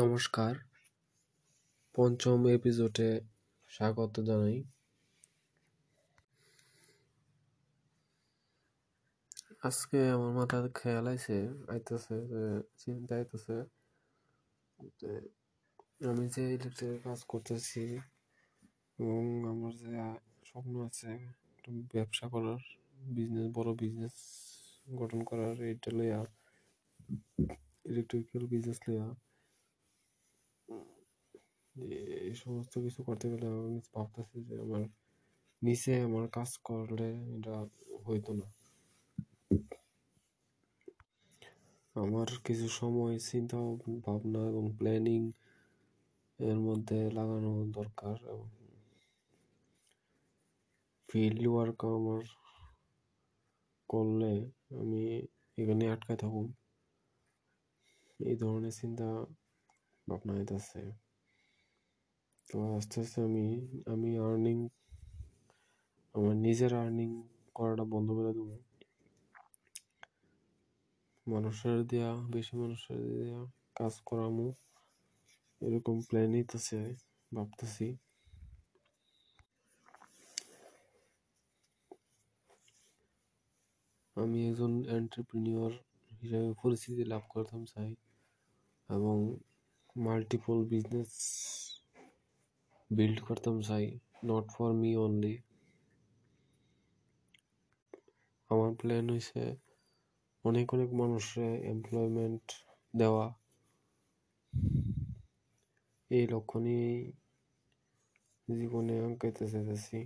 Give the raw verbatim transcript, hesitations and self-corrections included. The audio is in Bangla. নমস্কার, পঞ্চম এপিসোডে স্বাগত জানাই। আজকে আমার মাথার খেয়াল আইছে আইতেছে যে চিন্তা আইতেছে আমি যে ইলেকট্রিকের কাজ করতেছি এবং আমার যে স্বপ্ন আছে একটা ব্যবসা করার, বিজনেস, বড় বিজনেস গঠন করার, এটা লইয়া, ইলেকট্রিক্যাল বিজনেস লইয়া এই সমস্ত কিছু করতে গেলে আমি ভাবতেছি যে আমার নিচে আমার কাজ করলে এটা হইতো না। আমার কিছু সময় চিন্তা ভাবনা এবং প্ল্যানিং এর মধ্যে লাগানো দরকার। ফিল্ড ওয়ার্ক আমার করলে আমি এখানে আটকে থাকুন, এই ধরনের চিন্তা ভাবনা হইতেছে। তো আস্তে আস্তে আমি আমি আর্নিং আমার নিজের আর্নিং করাটা বন্ধ করে দেবো, মানুষের দেয়া বেশি মানুষের দেয়া কাজ করামো, এরকম প্ল্যান নিতেছে ভাবতেছি। আমি একজন এন্টারপ্রেনিউর হিসাবে পরিচিতি লাভ করতাম চাই এবং মাল্টিপল বিজনেস বিল্ড করতাম চাই, নট ফর মি অনলি। আমার প্ল্যান হয়েছে অনেক অনেক মানুষের এমপ্লয়মেন্ট দেওয়া, এই লক্ষ্য নিয়েই জীবনে আঁকাইতে চাইতেছি।